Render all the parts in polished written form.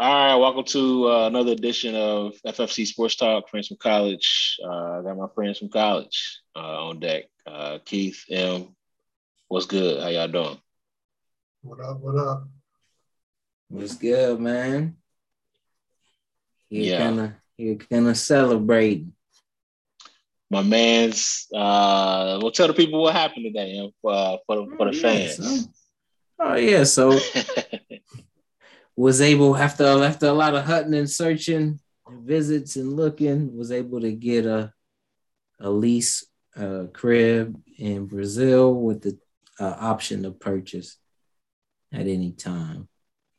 All right, welcome to another edition of FFC Sports Talk, Friends from College. I got my friends from college on deck. Keith, M, what's good? How y'all doing? What up, what up? What's good, man? You're gonna celebrate. My man's, well, tell the people what happened today, M, for the fans. So... was able, after a lot of hunting and searching, visits and looking, was able to get a lease crib in Brazil with the option to purchase at any time.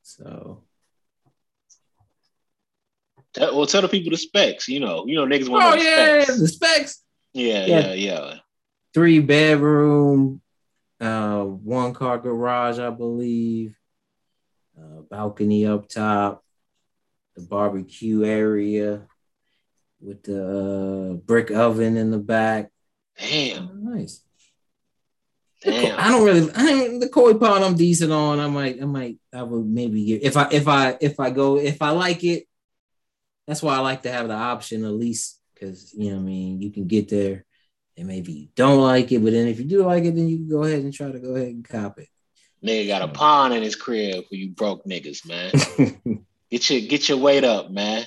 So, well, tell the people the specs. You know, niggas want to know the specs. Yeah. 3-bedroom, 1-car garage, I believe. Balcony up top, the barbecue area with the brick oven in the back. Damn. Oh, nice. Damn. I mean, the koi pond I'm decent on. I would maybe get if I like it. That's why I like to have the option at least, because you know what I mean, you can get there and maybe you don't like it, but then if you do like it, then you can go ahead and cop it. Nigga got a pond in his crib for you broke niggas, man. Get your weight up, man.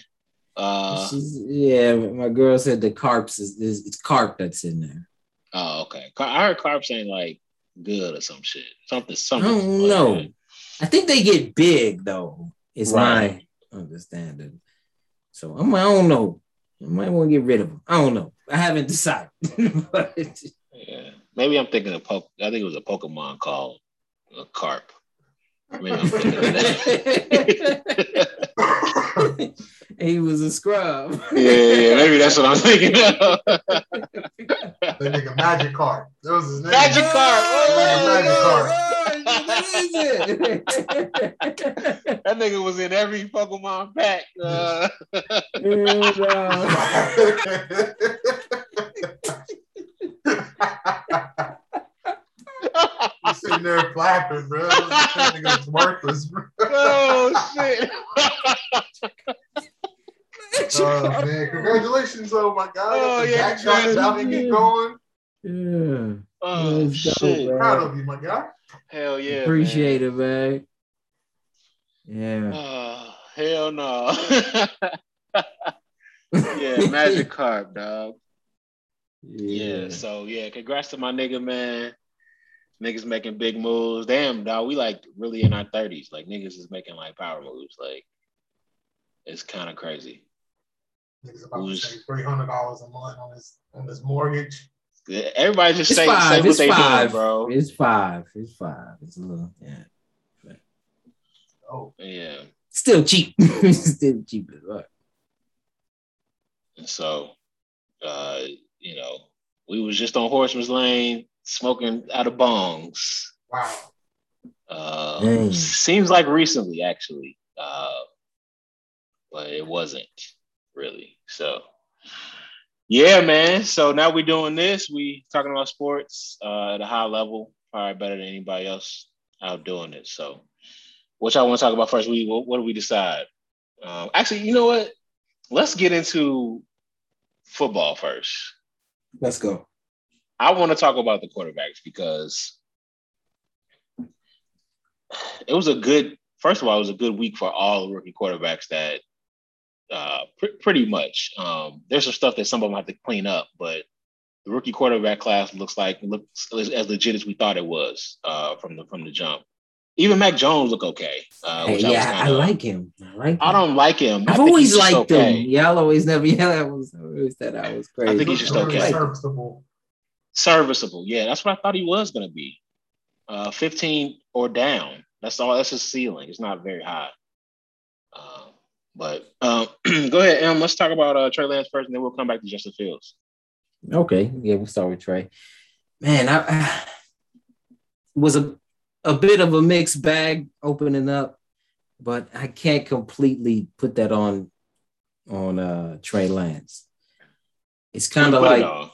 My girl said the carps it's carp that's in there. Oh, okay. I heard carps ain't like good or some shit. Something. I don't know. Good. I think they get big though. It's right. My understanding. So I don't know. I might want to get rid of them. I don't know. I haven't decided. But, yeah, maybe I'm thinking of I think it was a Pokemon called a carp. I mean, I'm thinking of that. He was a scrub. Yeah, maybe that's what I'm thinking of. That nigga Magikarp. That was his name. Magikarp. What is it? That nigga was in every Pokemon pack. You're sitting there clapping, bro. That nigga's worthless, bro. Oh, shit. Oh, man. Congratulations, oh, my God. Oh, yeah. Keep going. Yeah. Oh, shit. Proud of you, my guy. Hell yeah. Appreciate it, man. Yeah. Oh, hell no. Yeah, Magikarp, dog. Yeah. So, yeah, congrats to my nigga, man. Niggas making big moves. Damn, dog, we like really in our 30s. Like niggas is making like power moves. Like it's kind of crazy. Niggas about to save $300 a month on this mortgage. Everybody just say what they doing, bro. It's five. It's a little but... Oh yeah. Still cheap. Still cheap as fuck. And so, you know, we was just on Horseman's Lane. Smoking out of bongs. Wow. Seems like recently, actually. But it wasn't really. So, yeah, man. So now we're doing this. We talking about sports at a high level, probably better than anybody else out doing it. So, what y'all want to talk about first? What do we decide? Actually, you know what? Let's get into football first. Let's go. I want to talk about the quarterbacks because it was a good week for all the rookie quarterbacks that pretty much. There's some stuff that some of them have to clean up, but the rookie quarterback class looks as legit as we thought it was from the jump. Even Mac Jones looked okay. I like him. I don't like him. I've always liked him. Y'all always never said I was crazy. I think he's just okay. Serviceable, yeah, that's what I thought he was going to be. 15 or down. That's all. That's his ceiling. It's not very high. Go ahead, Em. Let's talk about Trey Lance first, and then we'll come back to Justin Fields. Okay, yeah, we'll start with Trey. Man, I was a bit of a mixed bag opening up, but I can't completely put that on Trey Lance. It's kind of like.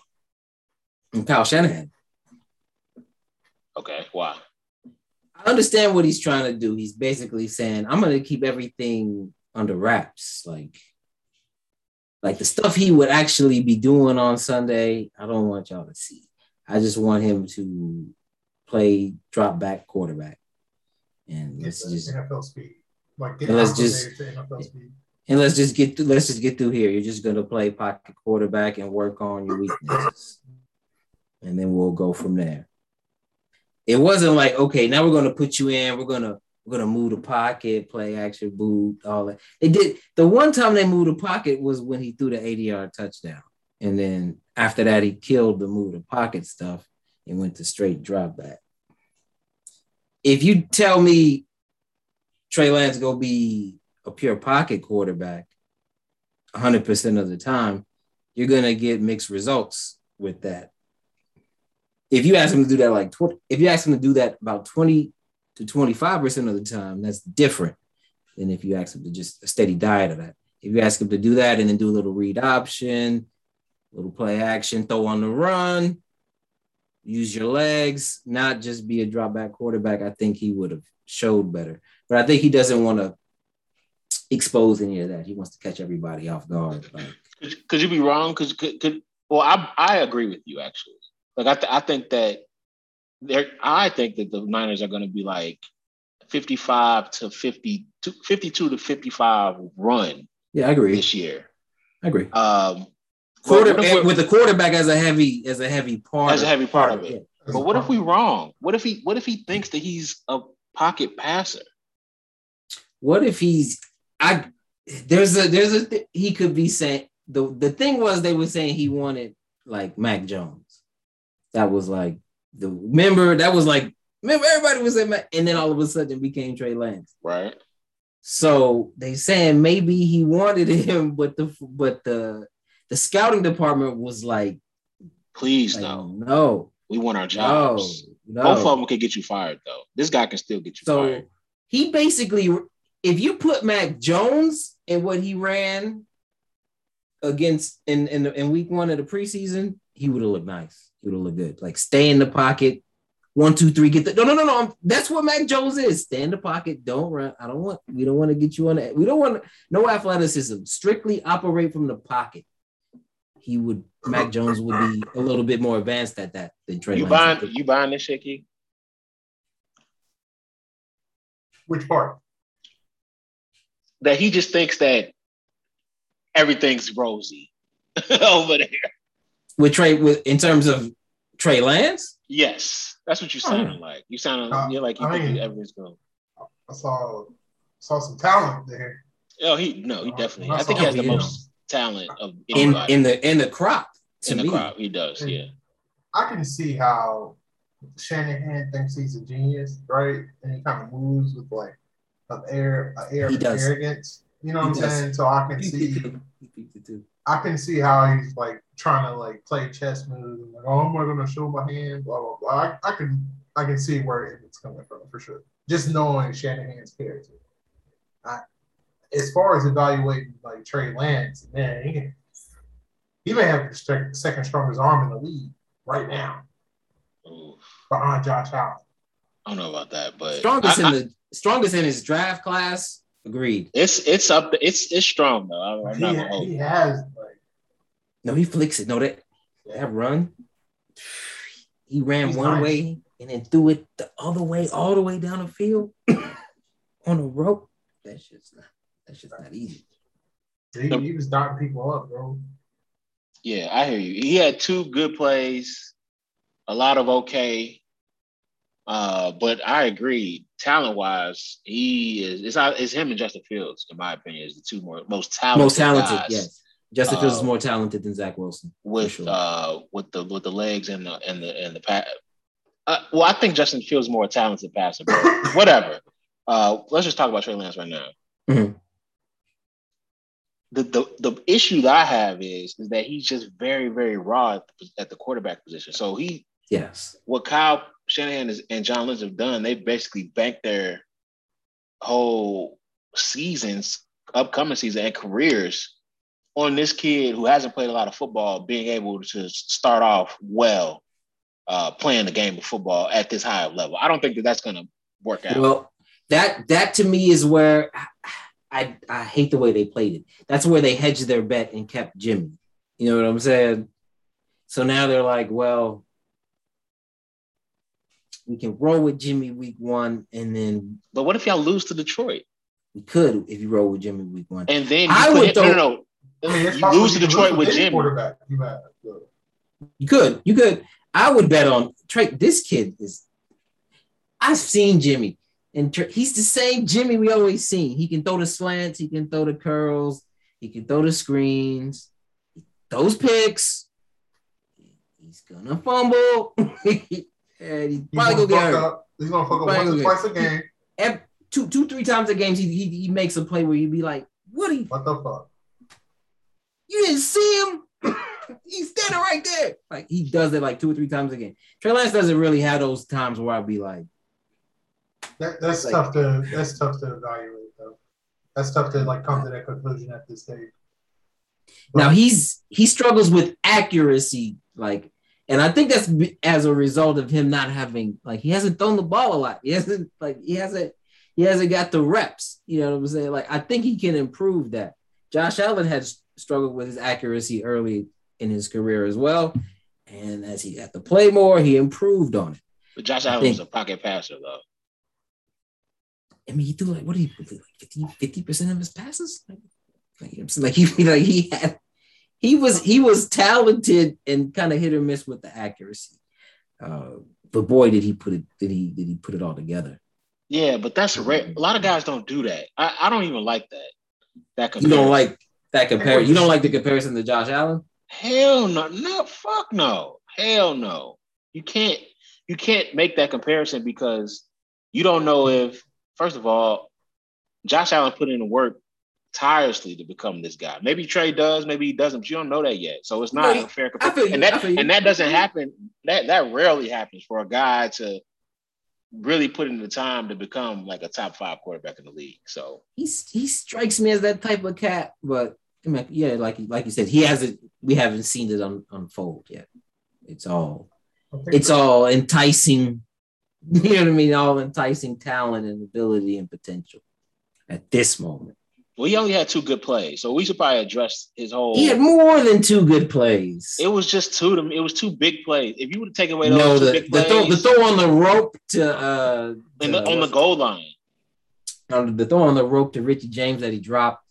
And Kyle Shanahan. Okay, why? I understand what he's trying to do. He's basically saying, I'm going to keep everything under wraps. Like the stuff he would actually be doing on Sunday, I don't want y'all to see. I just want him to play drop back quarterback. And let's just NFL speed. Let's just get through here. You're just gonna play pocket quarterback and work on your weaknesses. And then we'll go from there. It wasn't like, okay, now we're gonna put you in, we're gonna move the pocket, play action, boot, all that. It did. The one time they moved the pocket was when he threw the 80-yard touchdown. And then after that, he killed the move the pocket stuff and went to straight drop back. If you tell me Trey Lance gonna be a pure pocket quarterback 100% of the time, you're gonna get mixed results with that. If you ask him to do that about 20 to 25% of the time, that's different than if you ask him to just a steady diet of that. If you ask him to do that and then do a little read option, little play action, throw on the run, use your legs, not just be a drop back quarterback, I think he would have showed better. But I think he doesn't want to expose any of that. He wants to catch everybody off guard. Could you be wrong? I agree with you, actually. I think that the Niners are going to be like 52 to 55 run. Yeah, I agree. This year, I agree. With the quarterback as a heavy part of it. Yeah. But what if we wrong? What if he thinks that he's a pocket passer? What if he's he could be saying the thing was they were saying he wanted like Mac Jones. Remember everybody was saying Mac, and then all of a sudden it became Trey Lance. Right. So they saying maybe he wanted him, but the scouting department was like, please, like, no. We want our jobs. No. Both of them could get you fired though. This guy can still get you fired. He basically, if you put Mac Jones and what he ran against in week one of the preseason, he would have looked nice. He would have looked good. Like stay in the pocket, 1, 2, 3. Get the no. That's what Mac Jones is. Stay in the pocket. Don't run. We don't want to get you on that. We don't want no athleticism. Strictly operate from the pocket. Mac Jones would be a little bit more advanced at that than Trey. You buying this shit, Key? Which part? That he just thinks that everything's rosy over there. In terms of Trey Lance? Yes. That's what you sounded like. You sounded like you think everything's going. I saw some talent there. Oh, he definitely. I think he has the most talent of anybody. In the crop. In the crop, he does, and yeah. I can see how Shanahan thinks he's a genius, right? And he kind of moves with like an air of arrogance. You know what I'm saying? So I can see how he's like trying to like play chess moves and like, oh, I'm not gonna show my hand, blah blah blah. I can see where it's coming from for sure. Just knowing Shanahan's character. As far as evaluating like Trey Lance, man, he may have the second strongest arm in the league right now. Oof. Behind Josh Allen. I don't know about that, but strongest in his draft class. Agreed. It's up. It's strong though. He has like. No, he flicks it. No, that run. He ran one way and then threw it the other way, all the way down the field on a rope. That shit's not easy. He was knocking people up, bro. Yeah, I hear you. He had two good plays, a lot of okay. But I agree. Talent-wise, he is. It's him and Justin Fields, in my opinion, is the two most talented. Most talented, guys. Yes. Justin Fields is more talented than Zach Wilson. With sure. With the legs and the pass. Well, I think Justin Fields is more talented passer, but whatever. Let's just talk about Trey Lance right now. Mm-hmm. The issue that I have is that he's just very very raw at the quarterback position. So he. Yes. What Kyle Shanahan and John Lynch have done, they basically banked their whole upcoming season and careers on this kid who hasn't played a lot of football being able to start off well playing the game of football at this high level. I don't think that's going to work out. Well, that to me is where I hate the way they played it. That's where they hedged their bet and kept Jimmy. You know what I'm saying? So now they're like, well, we can roll with Jimmy week one, and then. But what if y'all lose to Detroit? We could if you roll with Jimmy week one, and then I would throw. You lose to Detroit with Jimmy. You could. I would bet on Trey. This kid is. I've seen Jimmy, and he's the same Jimmy we always seen. He can throw the slants. He can throw the curls. He can throw the screens. Those picks. He's gonna fumble. And he's probably gonna get hurt. He's gonna fuck up once or twice a game. Two, three times a game, he makes a play where you'd be like, what the fuck? You didn't see him? He's standing right there. Like, he does it like two or three times a game. Trey Lance doesn't really have those times where I'd be like. That's tough to evaluate, though. That's tough to, like, come to that conclusion at this stage. Now, he struggles with accuracy, like, and I think that's as a result of him not having, like, he hasn't thrown the ball a lot. He hasn't got the reps. You know what I'm saying? Like, I think he can improve that. Josh Allen had struggled with his accuracy early in his career as well. And as he got to play more, he improved on it. But Josh Allen was a pocket passer, though. I mean, he threw like, what did he do? Like 50% of his passes? He was talented and kind of hit or miss with the accuracy. But boy, did he put it all together. Yeah, but that's rare. A lot of guys don't do that. I don't even like that. That comparison. You don't like that comparison. You don't like the comparison to Josh Allen? Hell no. No, fuck no. Hell no. You can't make that comparison because you don't know if, first of all, Josh Allen put in the work tirelessly to become this guy. Maybe Trey does, maybe he doesn't, but you don't know that yet. So it's not a fair comparison. And that doesn't happen. That rarely happens for a guy to really put in the time to become like a top five quarterback in the league. So he strikes me as that type of cat, but I mean, yeah, like you said, we haven't seen it unfold yet. It's all enticing. You know what I mean? All enticing talent and ability and potential at this moment. Well, he only had two good plays, so we should probably address his whole. He had more than two good plays. It was just two. It was two big plays. If you would have taken away those two big plays, the throw on the rope on the goal line, the throw on the rope to Richie James that he dropped.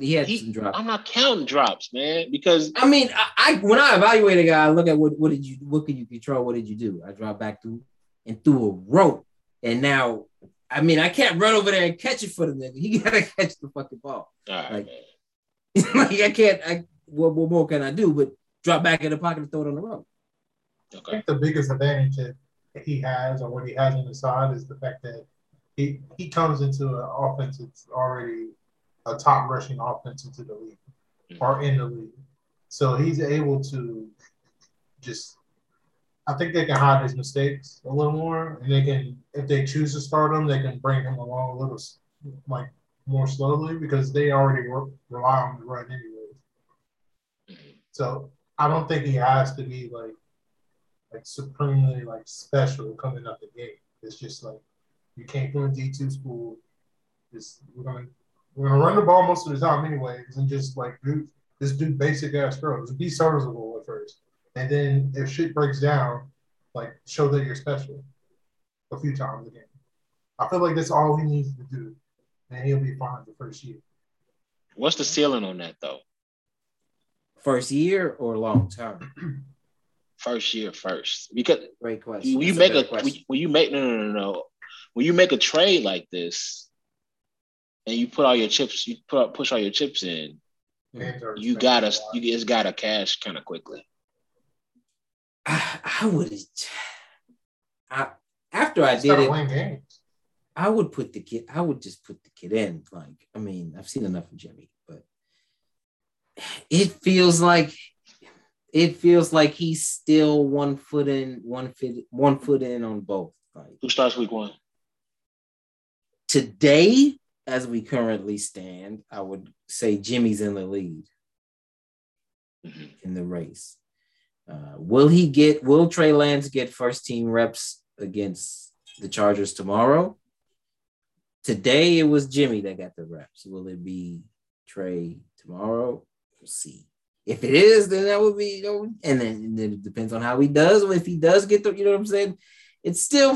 He had some drops. I'm not counting drops, man, because I mean, I when I evaluate a guy, I look at what could you control? What did you do? I dropped back through and threw a rope, and now. I mean, I can't run over there and catch it for the nigga. He gotta catch the fucking ball. All right, like, I can't. What more can I do? But drop back in the pocket and throw it on the road. Okay. I think the biggest advantage that he has, or what he has on the side, is the fact that he comes into an offense that's already a top rushing offense into the league or in the league. So he's able to just. I think they can hide his mistakes a little more, and they can, if they choose to start him, they can bring him along a little, like, more slowly because they already rely on the run anyways. So I don't think he has to be like supremely like special coming up the gate. It's just like you came through a D2 school. Just we're gonna run the ball most of the time anyways, and just like do basic ass throws. Be serviceable at first. And then if shit breaks down, like, show that you're special a few times a game. I feel like that's all he needs to do, and he'll be fine the first year. What's the ceiling on that, though? First year or long term? First year first. Because great question. When you make a trade like this and you put all your chips, push all your chips in, you just gotta cash kind of quickly. I would just put the kid in. Like, I mean, I've seen enough of Jimmy, but it feels like he's still one foot in on both. Like, who starts week one? Today, as we currently stand, I would say Jimmy's in the lead in the race. Will Trey Lance get first team reps against the Chargers tomorrow? Today it was Jimmy that got the reps. Will it be Trey tomorrow? We'll see. If it is, then that would be, you know, and then it depends on how he does. If he does get the, you know what I'm saying? It's still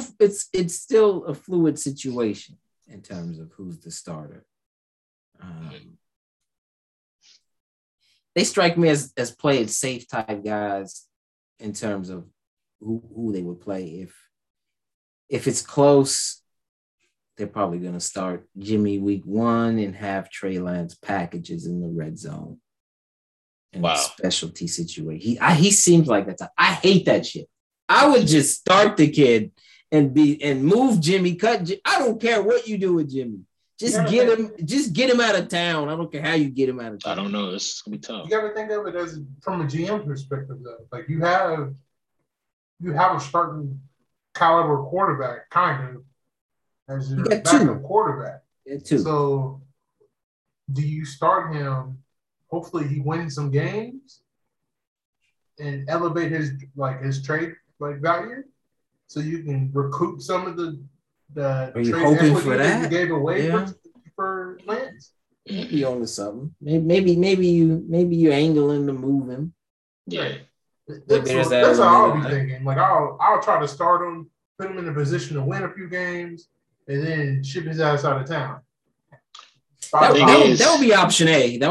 a fluid situation in terms of who's the starter. They strike me as play it safe type guys in terms of who they would play. If it's close, they're probably going to start Jimmy week 1 and have Trey Lance packages in the red zone. And wow. Specialty situation. He seems like that type. I hate that shit. I would just start the kid and move Jimmy. I don't care what you do with Jimmy. Just get him out of town. I don't care how you get him out of town. I don't know. This is gonna be tough. You gotta think of it as from a GM perspective, though. Like you have a starting caliber quarterback, kind of, as your backup quarterback. So do you start him? Hopefully he wins some games and elevate his trade value, so you can recoup some of the trade equity that you gave away for Lance. Maybe on to something. Maybe you angling to move him. Yeah, that's what I'll be thinking. Like I'll try to start him, put him in a position to win a few games, and then ship his ass out of town. That would be option A. That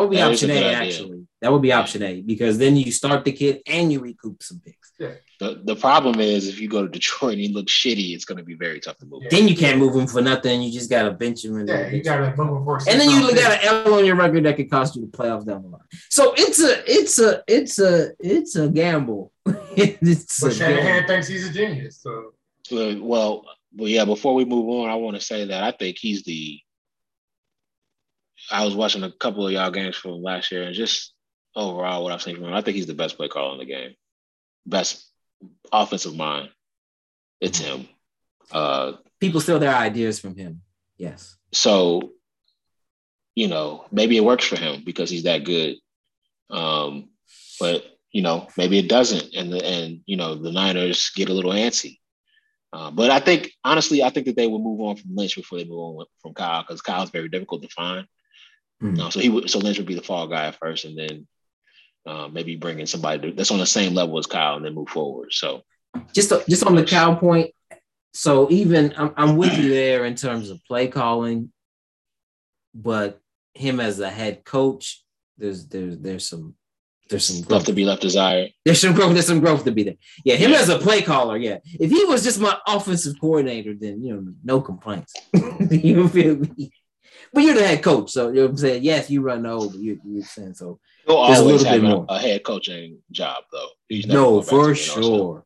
would be option A, because then you start the kid and you recoup some picks. Yeah. The problem is if you go to Detroit and he looks shitty, it's going to be very tough to move. Yeah. Then you can't move him for nothing. You just got to bench him. You got to move him for a second. And then you got an L on your record that could cost you the playoffs down the line. So it's a gamble. But Shanahan thinks he's a genius. So before we move on, I want to say that I think he's the. I was watching a couple of y'all games from last year, and just overall what I've seen from him, I think he's the best play caller in the game. Best offensive mind. It's him. People steal their ideas from him. Yes. So, you know, maybe it works for him because he's that good. But, you know, maybe it doesn't. And you know, the Niners get a little antsy. But I think, honestly, that they would move on from Lynch before they move on from Kyle, because Kyle's very difficult to find. Mm-hmm. So Lynch would be the fall guy at first, and then maybe bring in somebody that's on the same level as Kyle, and then move forward. So, just on the Kyle point. So even I'm with you there in terms of play calling, but him as a head coach, there's some growth to be left desired. There's some growth to be there. Yeah, him as a play caller. Yeah, if he was just my offensive coordinator, then you know, no complaints. You feel me? But you're the head coach, so you know what I'm saying. Yes, you run over. You're saying so. He'll always have a head coaching job, though. For sure.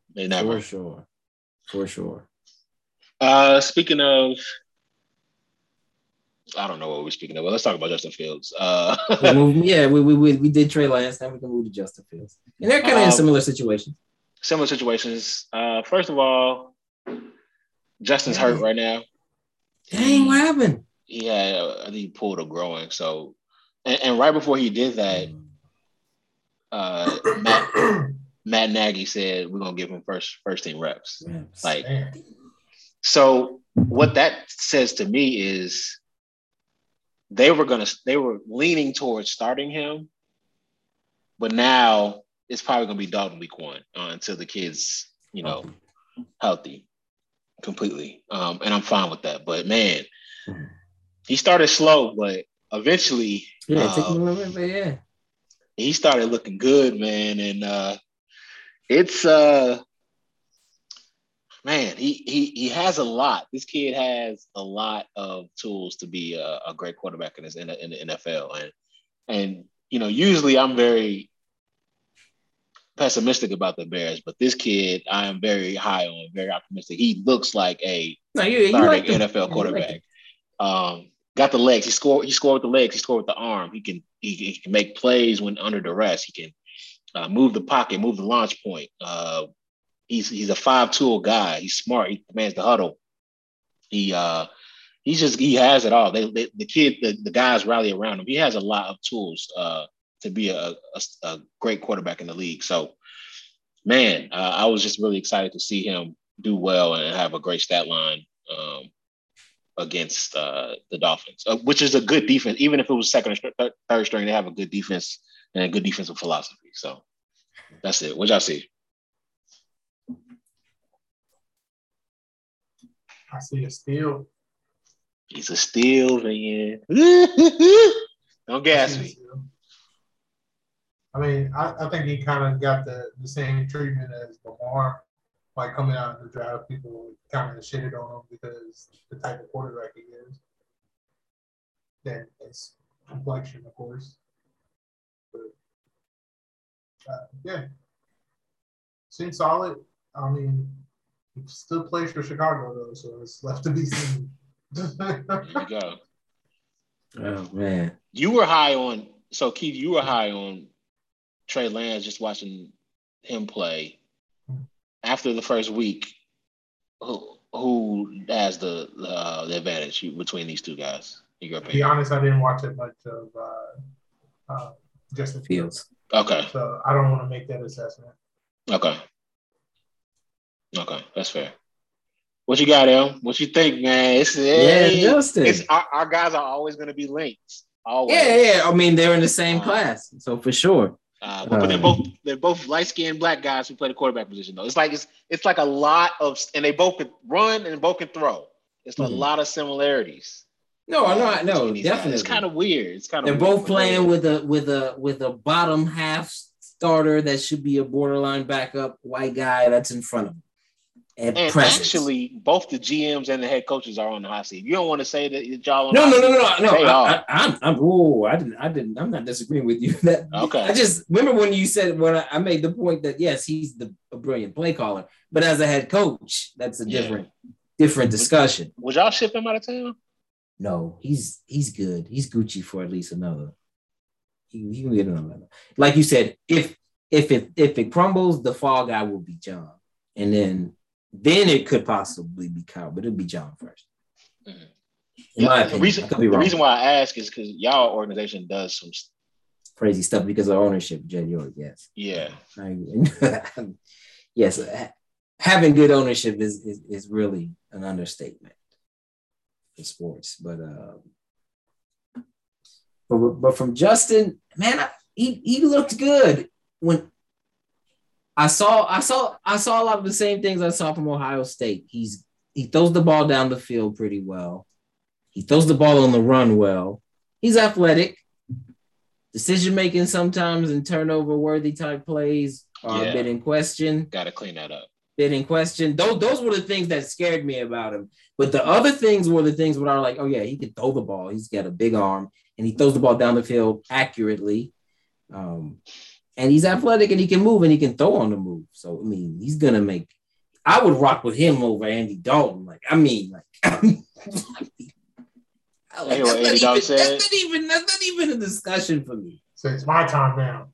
Speaking of, I don't know what we're speaking of. Well, let's talk about Justin Fields. We did Trey Lance. Now we can move to Justin Fields, and they're kind of in similar situations. First of all, Justin's hurt right now. Dang, what happened? Yeah, I think he pulled a groin. So, and right before he did that, Matt Nagy said, "We're gonna give him first team reps." Like, so what that says to me is they were leaning towards starting him, but now it's probably gonna be Dalton week 1 until the kid's healthy completely. And I'm fine with that. But man. He started slow, but eventually he started looking good, man. And he has a lot. This kid has a lot of tools to be a great quarterback in the NFL. And you know, usually I'm very pessimistic about the Bears, but this kid I am very high on, very optimistic. He looks like NFL quarterback. Got the legs. He scored with the legs. He scored with the arm. He can make plays when under duress. He can move the pocket, move the launch point. He's a 5-tool guy. He's smart. He commands the huddle. He has it all. The guys rally around him. He has a lot of tools to be a great quarterback in the league. So, man, I was just really excited to see him do well and have a great stat line. against the Dolphins, which is a good defense. Even if it was second or third string, they have a good defense and a good defensive philosophy. So that's it. What y'all see? I see a steal. He's a steal, man. Don't gas me. I mean, I think he kind of got the same treatment as Lamar. Like, coming out of the draft, people kind of shitted on him because the type of quarterback he is. Then it's complexion, of course. But, yeah. Seems solid. I mean, he still plays for Chicago, though, so it's left to be seen. There you go. Oh, man. You were high on – so, Keith, you were high on Trey Lance, just watching him play. After the first week, who has the advantage between these two guys? To be honest, I didn't watch that much of Justin Fields. Okay. So I don't want to make that assessment. Okay. Okay, that's fair. What you got, Em? What you think, man? Justin. Our guys are always going to be linked. Always. Yeah. I mean, they're in the same class, so for sure. But they're both light-skinned black guys who play the quarterback position, though. It's like a lot of, and they both can run and both can throw. It's a lot of similarities. No, definitely. It's kind of weird. They're both playing with a bottom half starter that should be a borderline backup white guy that's in front of them. And actually, both the GMs and the head coaches are on the hot seat. You don't want to say that y'all. No. I'm not disagreeing with you. Okay. I just remember when you said when I made the point that yes, he's a brilliant play caller, but as a head coach, that's a different discussion. Would y'all ship him out of town? No, he's good. He's Gucci for at least another. He can get another. Like you said, if it crumbles, the fall guy will be John, and then it could possibly be Kyle, but it'll be John first. Mm-hmm. The reason why I ask is because y'all organization does some crazy stuff because of ownership, January. Yes. Yeah. I agree. Yes. Having good ownership is really an understatement for sports. But from Justin, man, he looked good when. I saw a lot of the same things I saw from Ohio State. He throws the ball down the field pretty well. He throws the ball on the run well. He's athletic. Decision making sometimes and turnover worthy type plays are a bit in question. Got to clean that up. Bit in question. Those were the things that scared me about him. But the other things were the things where I was like, oh yeah, he can throw the ball. He's got a big arm and he throws the ball down the field accurately. And he's athletic and he can move and he can throw on the move. So, I mean, he's going to make – I would rock with him over Andy Dalton. That's not even a discussion for me. So it's my time now.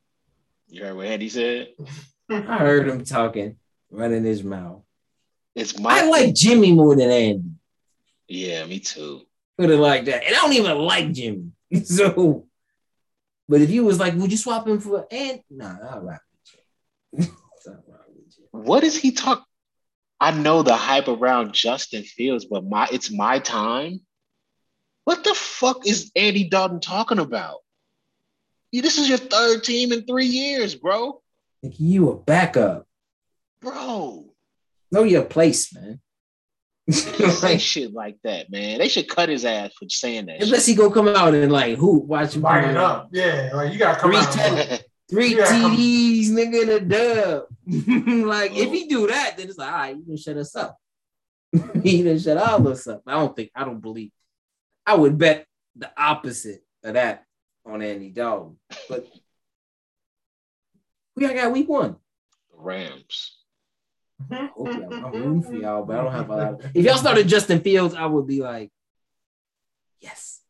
You heard what Andy said? I heard him talking, running his mouth. I like Jimmy more than Andy. Yeah, me too. Put it like that. And I don't even like Jimmy. So – but if you was like, would you swap him for Ant? No, I'll rock with you. What does he talk? I know the hype around Justin Fields, but it's my time. What the fuck is Andy Dalton talking about? This is your third team in 3 years, bro. Like, you a backup, bro. Know your place, man. Say shit like that, man. They should cut his ass for saying that. Unless he go come out and watch him light it up. Yeah, you gotta come out. Three TDs, nigga, in a dub. If he do that, then it's like, all right, you can shut us up. He done shut all us up. I don't believe. I would bet the opposite of that on Andy Dalton. But we got week one. The Rams. Okay, I'm rooting for y'all, but I don't have a lot. If y'all started Justin Fields, I would be like, yes.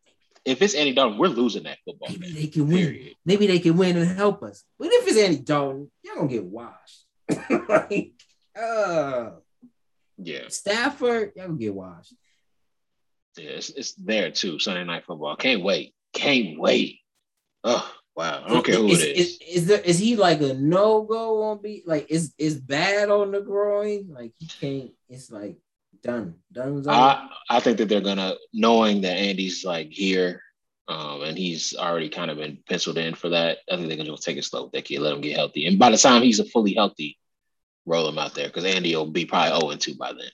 If it's Andy Dalton, we're losing that football. Maybe they can win. Maybe they can win and help us. But if it's Andy Dalton, y'all gonna get washed. Stafford, y'all gonna get washed. Yeah, it's there too. Sunday Night Football. Can't wait. Ugh. Wow, I don't care who it is. Is he like a no go on beat? Like, is bad on the groin? Like, he can't. It's like done. Done. I think that they're going to, knowing that Andy's like here, and he's already kind of been penciled in for that, I think they're going to take it slow. They can let him get healthy. And by the time he's fully healthy, roll him out there, because Andy will be probably 0-2 by then.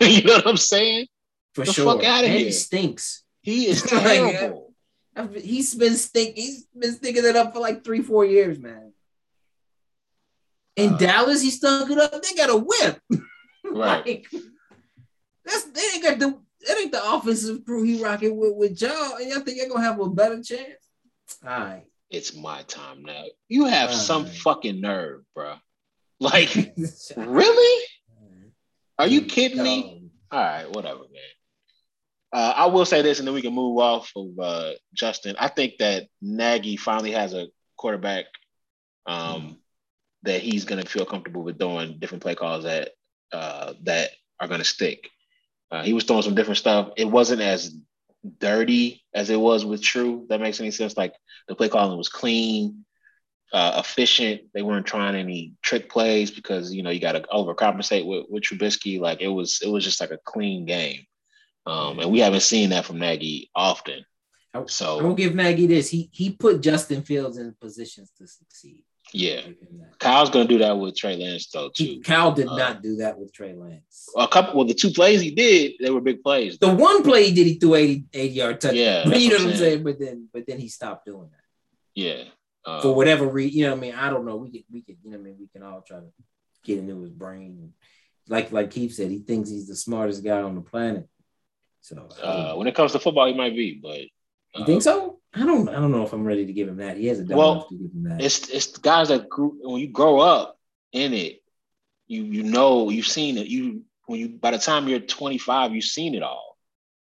You know what I'm saying? For the sure. Fuck out of here. He stinks. He is terrible. Like, he's been stinking it up for like 3-4 years, man. In Dallas, he stunk it up. They got a whip. Right. Like, that ain't the offensive crew he rocking with y'all. And y'all think you're gonna have a better chance? All right. It's my time now. You have fucking nerve, bro. Like, really? Are you kidding me? All right, whatever, man. I will say this, and then we can move off of Justin. I think that Nagy finally has a quarterback that he's going to feel comfortable with doing different play calls that are going to stick. He was throwing some different stuff. It wasn't as dirty as it was with True. That makes any sense. Like, the play calling was clean, efficient. They weren't trying any trick plays because, you got to overcompensate with Trubisky. Like, it was just like a clean game. And we haven't seen that from Nagy often. So I will give Nagy this. He put Justin Fields in positions to succeed. Yeah, Kyle's gonna do that with Trey Lance though too. Kyle did not do that with Trey Lance. The two plays he did, they were big plays. The one play he did, he threw 80-yard touchdown. Yeah, you know what I'm saying. But then he stopped doing that. Yeah, for whatever reason, you know what I mean. I don't know. We could, you know what I mean. We can all try to get into his brain. Like Keith said, he thinks he's the smartest guy on the planet. So when it comes to football, he might be, but. You think so? I don't know if I'm ready to give him that. He hasn't done enough to give him that. It's the guys that grew when you grow up in it, you've seen it. By the time you're 25, you've seen it all.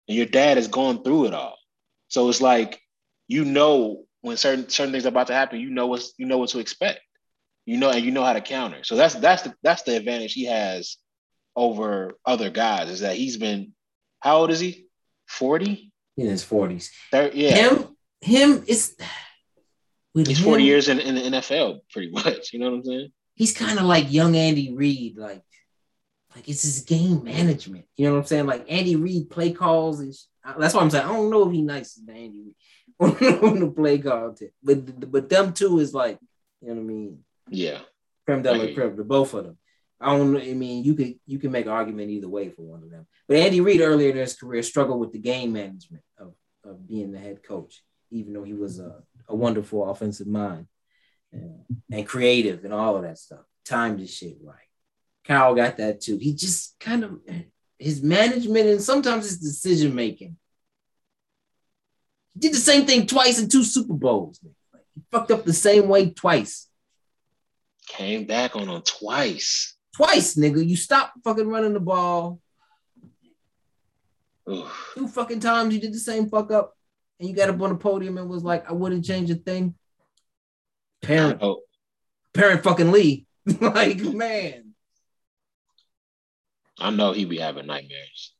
And your dad has gone through it all. So it's like when certain things are about to happen, you know what to expect. And you know how to counter. So that's the advantage he has over other guys, is that he's been, how old is he? 40? In his 40s. He's 40 years in the NFL, pretty much. You know what I'm saying? He's kind of like young Andy Reid. Like it's his game management. You know what I'm saying? Like Andy Reid play calls. That's why I'm saying I don't know if he's nicer than Andy Reid on the play call. But them two is like, you know what I mean? Yeah. Creme de la creme, the both of them. You can make an argument either way for one of them. But Andy Reid earlier in his career struggled with the game management of being the head coach, even though he was a wonderful offensive mind and creative and all of that stuff. Timed his shit right. Kyle got that too. He just kind of his management and sometimes his decision making. He did the same thing twice in 2 Super Bowls. Like, he fucked up the same way twice. Came back on him twice. Twice, nigga. You stop fucking running the ball. Oof. 2 fucking times you did the same fuck up and you got up on the podium and was like, I wouldn't change a thing. Parent fucking Lee. Like, man. I know he be having nightmares.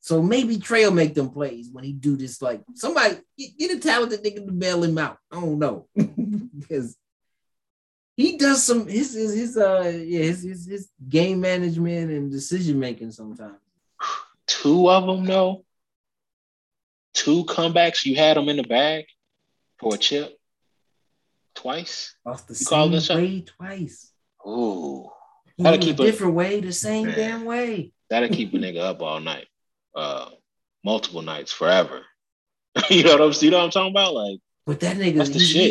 So maybe Trey will make them plays when he do this. Like, somebody, get a talented nigga to bail him out. I don't know. Because he does some his game management and decision making sometimes. 2 of them though. 2 comebacks. You had them in the bag for a chip twice. Lost the same way twice. Ooh, that'll keep a different way. The same damn way. That'll keep a nigga up all night, multiple nights forever. You know what I'm talking about, like. But that nigga,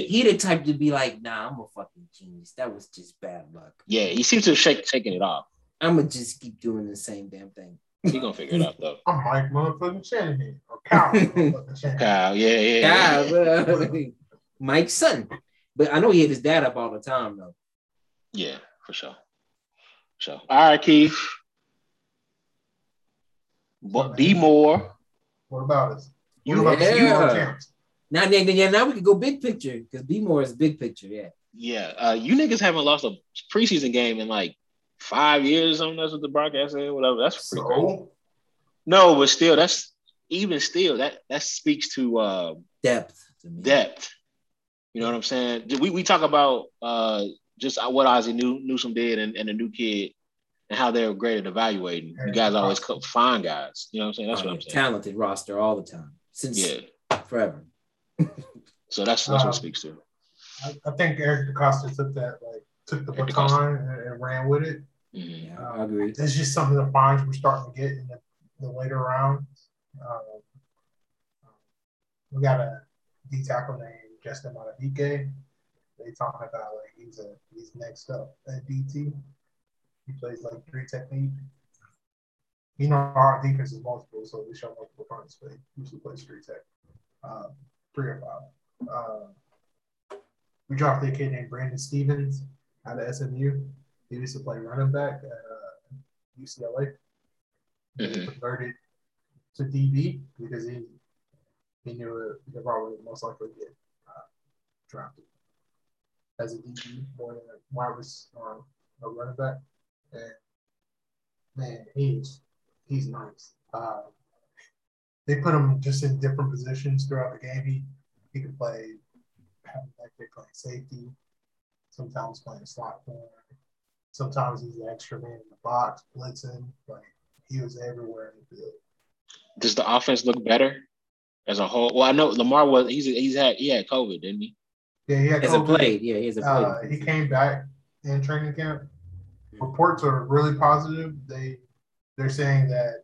he the type to be like, nah, I'm a fucking genius. That was just bad luck. Yeah, he seems to have shaking it off. I'm going to just keep doing the same damn thing. He's going to figure it out, though. I'm like motherfucking Shanahan. Or Kyle motherfucking Shanahan. Kyle, yeah. Kyle, Mike's son. But I know he had his dad up all the time, though. Yeah, for sure. All right, Keith. But be more. What about us? You want Now we can go big picture because B-more is big picture, yeah. Yeah, you niggas haven't lost a preseason game in like 5 years or something. That's what the broadcast said, whatever. That's pretty cool. No, but still, that speaks to depth. Depth. You know what I'm saying? We talk about just what Ozzie Newsome did and the new kid and how they're great at evaluating. You guys always find guys. You know what I'm saying? That's what I'm saying. Talented roster all the time. Since forever. So that's what speaks to. I think Eric DeCosta took the baton and ran with it. Mm-hmm. Yeah, I agree. It's just some of the finds we're starting to get in the later rounds. We got a D tackle named Justin Madubuike. They talking about he's next up at DT. He plays three technique. You know, our defense is multiple, so we show multiple fronts, but he usually plays three tech, 3 or 5. We dropped a kid named Brandon Stevens out of SMU. He used to play running back at UCLA. Mm-hmm. He converted to DB because he knew the probably would most likely get drafted as a DB more than a wide receiver or a running back. And man, he's nice. They put him just in different positions throughout the game. He could play playing safety, sometimes playing slot corner. Sometimes he's the extra man in the box, blitzing. He was everywhere in the field. Does the offense look better as a whole? Well, I know Lamar was. He had COVID, didn't he? Yeah, he had COVID. He hasn't played. He came back in training camp. Reports are really positive. They're saying that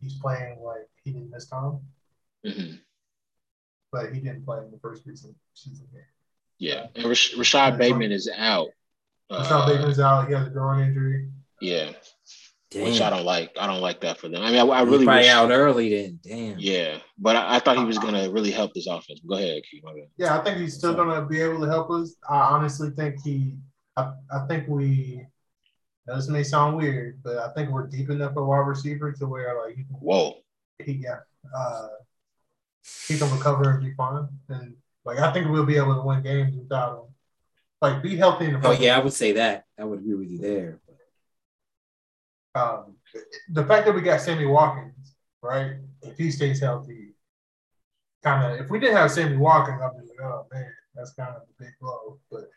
he's playing he didn't miss time, mm-hmm. but he didn't play in the first season game. Yeah, and Rashad Bateman is out. Rashad Bateman is out. He has a groin injury. Yeah, damn. Which I don't like. I don't like that for them. I mean, I really probably out early then. Damn. Yeah, but I thought he was gonna really help this offense. Go ahead, Keith. Yeah, I think he's still gonna be able to help us. I honestly think he. I think we. Now this may sound weird, but I think we're deep enough a wide receiver to where whoa. He can recover and be fine, and I think we'll be able to win games without him. Be healthy. I would say that. I would agree with you there. The fact that we got Sammy Watkins, right? If he stays healthy, if we didn't have Sammy Watkins, I'd be oh man, that's kind of a big blow. But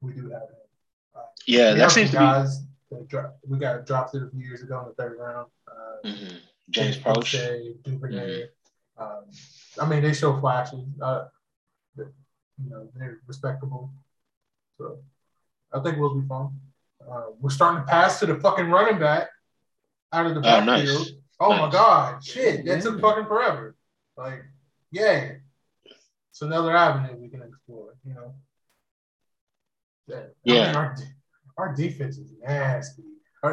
we do have him. Yeah, that seems guys to be. We got drafted a few years ago in the third round. Mm-hmm. James Proche, Duvernay. Mm-hmm. They show flashes. They're respectable. So I think we'll be fine. We're starting to pass to the fucking running back out of the backfield. Nice. My God. Shit. That took fucking forever. Yay. It's another avenue we can explore, you know. Yeah. Our defense is nasty. I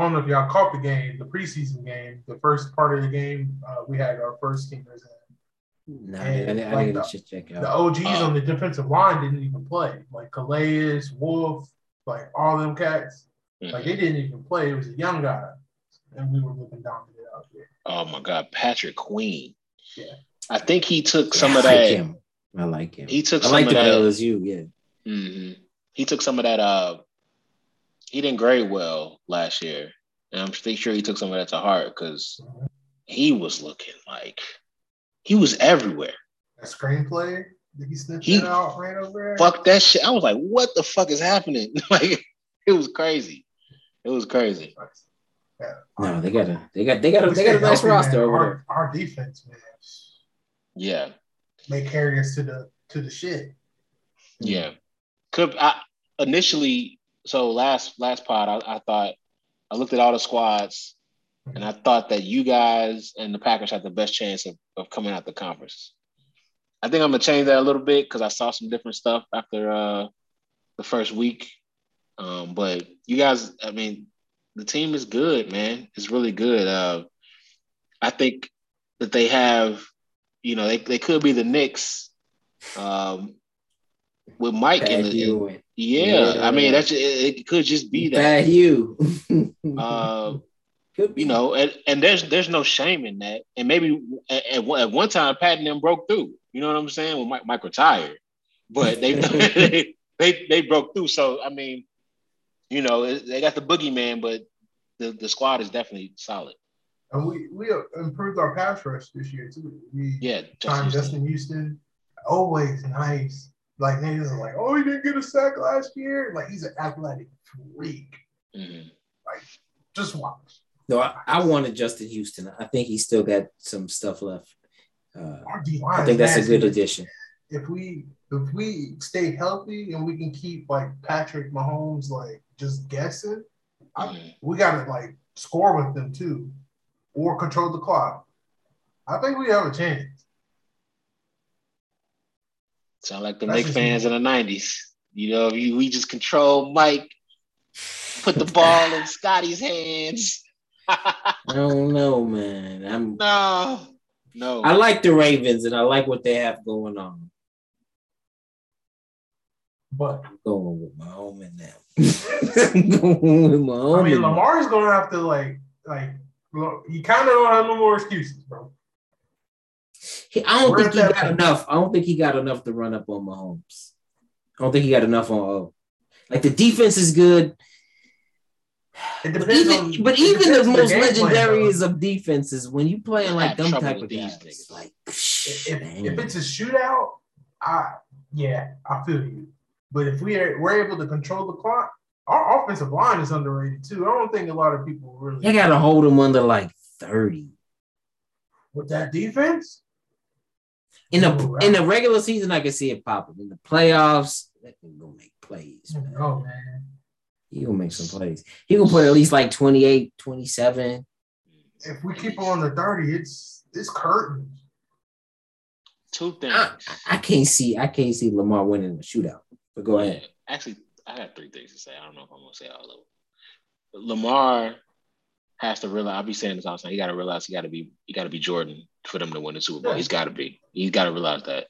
don't know if y'all caught the preseason game, the first part of the game, we had our first teamers in. No, I didn't just check out. The OGs on the defensive line didn't even play. Calais, Wolf, all them cats. Mm-hmm. They didn't even play. It was a young guy. And we were looking dominant out there. Oh, my God. Patrick Queen. Yeah. I think he took some of that. I like him. He took some of that. I like the LSU, yeah. Mm-hmm. He took some of that. He didn't grade well last year, and I'm pretty sure he took some of that to heart because he was looking he was everywhere. That screenplay, did he snitch it out right over there? Fuck that shit! I was like, what the fuck is happening? It was crazy. It was crazy. Yeah. No, they got a nice roster over there. Our defense, man. Yeah, they carry us to the shit. Yeah. Last pod, I thought I looked at all the squads, and I thought that you guys and the Packers had the best chance of coming out the conference. I think I'm gonna change that a little bit because I saw some different stuff after the first week. But you guys, the team is good, man. It's really good. I think that they have, they could be the Knicks. With Mike in the it could just be that you could be. And there's no shame in that. And maybe at one time Pat and them broke through. You know what I'm saying? Well, Mike retired, but they broke through. So they got the boogeyman, but the squad is definitely solid. And we improved our pass rush this year too. We signed Justin Houston, always nice. Like, they just like, oh, he didn't get a sack last year. Like, he's an athletic freak. Mm-hmm. Like, just watch. No, I wanted Justin Houston. I think he's still got some stuff left. I think that's a good addition. If we stay healthy and we can keep, like, Patrick Mahomes, like, just guessing, we got to, like, score with them, too, or control the clock. I think we have a chance. Sound like the Knicks fans in the 90s. You know, we just control Mike, put the ball in Scotty's hands. I don't know, man. No. I like the Ravens, and I like what they have going on. But I'm going with my home in now. Lamar's going to have to, like you kind of don't have no more excuses, bro. I don't think he got enough to run up on Mahomes. I don't think he got enough on O. Like, the defense is good. But even the most legendaries of defenses, when you playing like them type of guys, like, if it's a shootout, I feel you. But if we're able to control the clock, our offensive line is underrated too. I don't think a lot of people really. They got to hold them under like 30. With that defense? In the regular season, I can see it popping. In the playoffs, that can go make plays. Man. Oh, man. He gonna make some plays. He gonna put at least like 28, 27. If we keep on the 30, it's curtains. Two things. I can't see Lamar winning the shootout. But go ahead. Actually, I got three things to say. I don't know if I'm gonna say all of them. But Lamar has to realize. I'll be saying this all the time. He got to realize he got to be Jordan for them to win the Super Bowl. Yeah. He's got to be. He's got to realize that.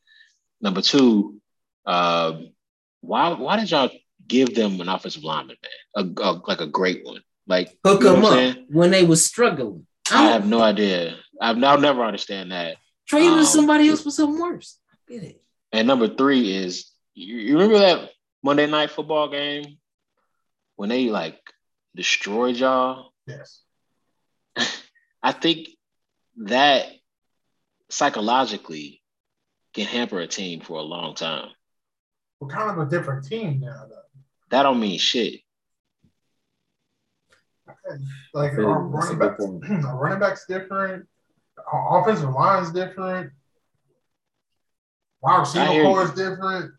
Number two, why did y'all give them an offensive lineman, man, a great one? Like, hook them up when they was struggling. I have no idea. I'll never understand that. Trade to somebody else for something worse. I get it. And number three is, you remember that Monday Night Football game when they like destroyed y'all? Yes. I think that psychologically can hamper a team for a long time. We're kind of a different team now, though. That don't mean shit. Like, our running back's different. Our offensive line's different. Our receiver core is different.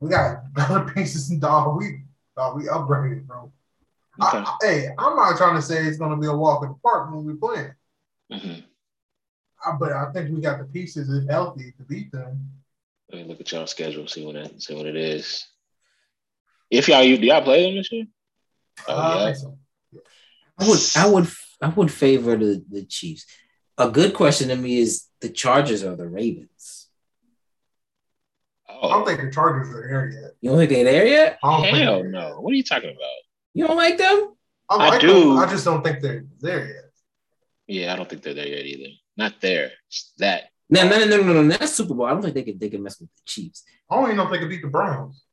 We got other pieces, and dog. We upgraded, bro. Okay. I'm not trying to say it's going to be a walk in the park when we play. Mm-hmm. But I think we got the pieces, if healthy, to beat them. I mean, look at y'all's schedule, see what it is. If y'all, do y'all play them this year? Oh, yeah. So. Yeah. I would favor the Chiefs. A good question to me is the Chargers or the Ravens. Oh. I don't think the Chargers are there yet. You don't think they're there yet? Hell no. What are you talking about? You don't like them? I do. I just don't think they're there yet. Yeah, I don't think they're there yet either. Not there. It's that. No. That's Super Bowl. I don't think they can mess with the Chiefs. I don't even know if they can beat the Browns.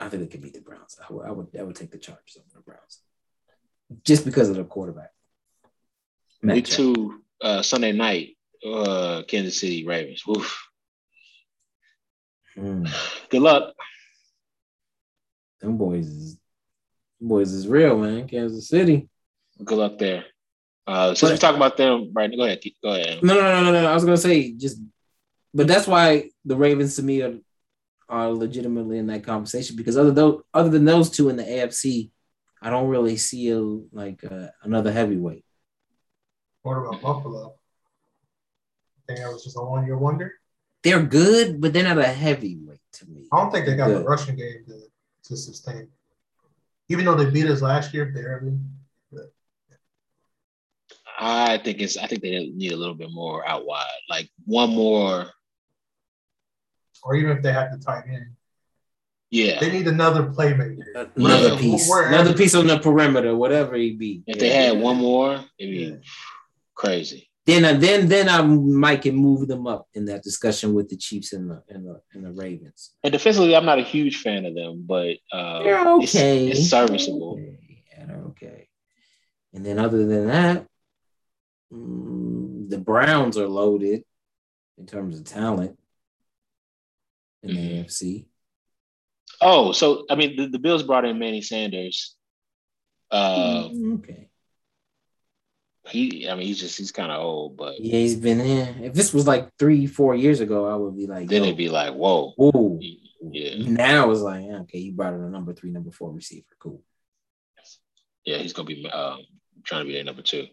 I think they can beat the Browns. I would take the Chargers over the Browns just because of the quarterback. Week 2 Sunday night, Kansas City Ravens. Woof. Good luck. Them boys is real, man. Kansas City. Good luck there. Since we're talking about them, right? Go ahead. No. I was gonna say but that's why the Ravens to me are legitimately in that conversation, because other than those two in the AFC, I don't really see another heavyweight. What about Buffalo? I think that was just a one-year wonder. They're good, but they're not a heavyweight to me. I don't think they got the rushing game to sustain. Even though they beat us last year, they're heavy. I think they need a little bit more out wide, like one more, or even if they have to tight end. Yeah, they need another playmaker, another piece on the perimeter, whatever he be. If they had one more, it'd be crazy. Then I might can move them up in that discussion with the Chiefs and the Ravens. And defensively, I'm not a huge fan of them, but they're okay. It's serviceable. Okay. And then other than that, the Browns are loaded in terms of talent. in the AFC. Oh, so, I mean, the Bills brought in Manny Sanders. Okay. He's kind of old, but yeah, he's been in. If this was like 3-4 years ago, I would be like, then it'd be like, whoa, ooh, yeah. Now it's like, okay, you brought in a number 3, number 4 receiver, cool. Yeah, he's gonna be trying to be their number 2.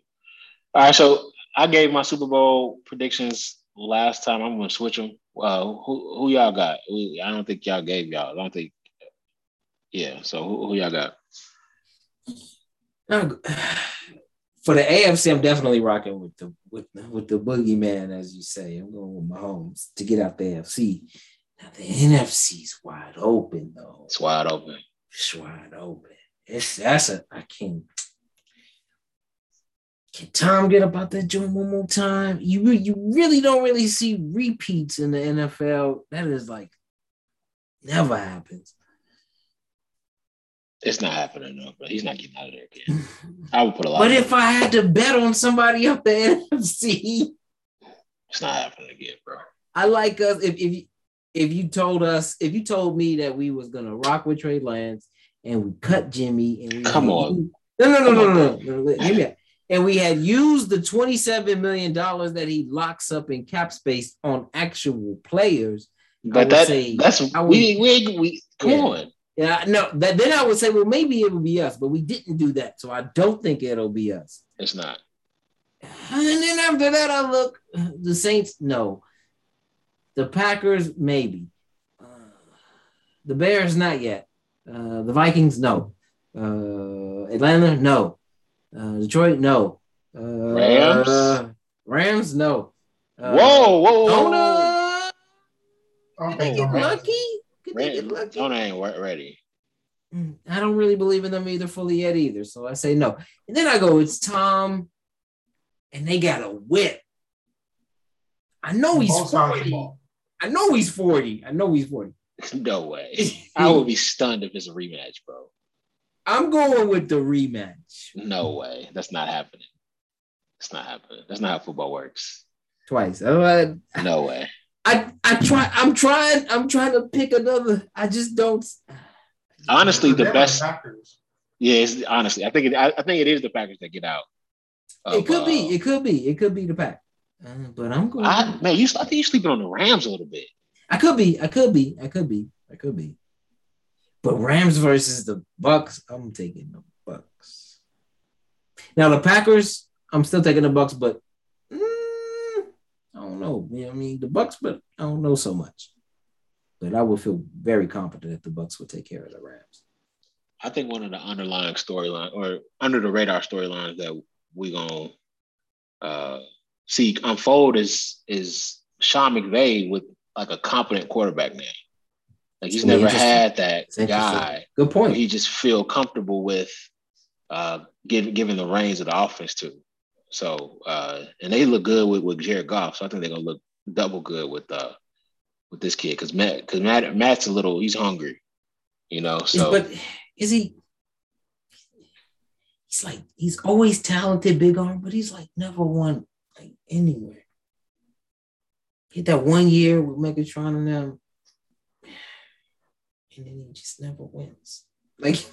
All right, so I gave my Super Bowl predictions last time. I'm gonna switch them. Who y'all got? I don't think y'all gave y'all. I don't think. Yeah, so who y'all got? For the AFC, I'm definitely rocking with the boogeyman, as you say. I'm going with Mahomes to get out the AFC. Now the NFC's wide open, though. It's wide open. Can Tom get about that joint one more time? You really don't really see repeats in the NFL. That is like never happens. It's not happening, though, but he's not getting out of there again. I would put a lot. But if I had to bet on somebody up the NFC, it's not happening again, bro. I like us. If you told me that we was gonna rock with Trey Lance and we cut Jimmy and we and we had used the $27 million that he locks up in cap space on actual players, but come on. Yeah, no, then I would say, well, maybe it would be us, but we didn't do that, so I don't think it'll be us. It's not. And then after that, I look, the Saints, no. The Packers, maybe. The Bears, not yet. The Vikings, no. Atlanta, no. Detroit, no. Rams, no. Whoa. Dona, they get lucky. Tony ain't ready. I don't really believe in them either fully yet either, so I say no. And then I go, it's Tom, and they got a whip. I know he's 40. No way. I would be stunned if it's a rematch, bro. I'm going with the rematch. No way. That's not happening. That's not how football works. Twice. No way. I'm trying to pick another. I just don't. Honestly, the best. Yeah, I think it is the Packers that get out. It could be the Pack. But I'm going. I think you're sleeping on the Rams a little bit. I could be. But Rams versus the Bucks, I'm taking the Bucks. Now the Packers, I'm still taking the Bucks, but. I don't know. The Bucks, but I don't know so much. But I would feel very confident that the Bucks would take care of the Rams. I think one of the underlying storyline or under the radar storylines that we're going to see unfold is Sean McVay with like a competent quarterback now. Like he's never had that guy. Good point. He just feel comfortable with giving the reins of the offense to. So, and they look good with Jared Goff. So I think they're gonna look double good with this kid because Matt's a little, he's hungry, So, but is he? He's like he's always talented, big arm, but he's like never won like anywhere. He had that one year with Megatron and them, and then he just never wins. Like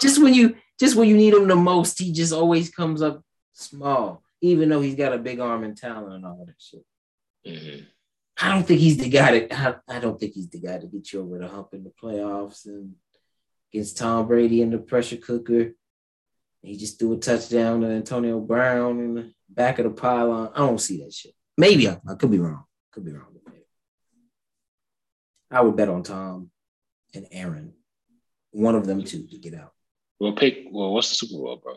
just when you need him the most, he just always comes up. Small, even though he's got a big arm and talent and all that shit. Mm-hmm. I don't think he's the guy that to get you over the hump in the playoffs and against Tom Brady in the pressure cooker. He just threw a touchdown to Antonio Brown in the back of the pylon. I don't see that shit. Maybe I could be wrong. I would bet on Tom and Aaron, one of them two to get out. Well, what's the Super Bowl, bro?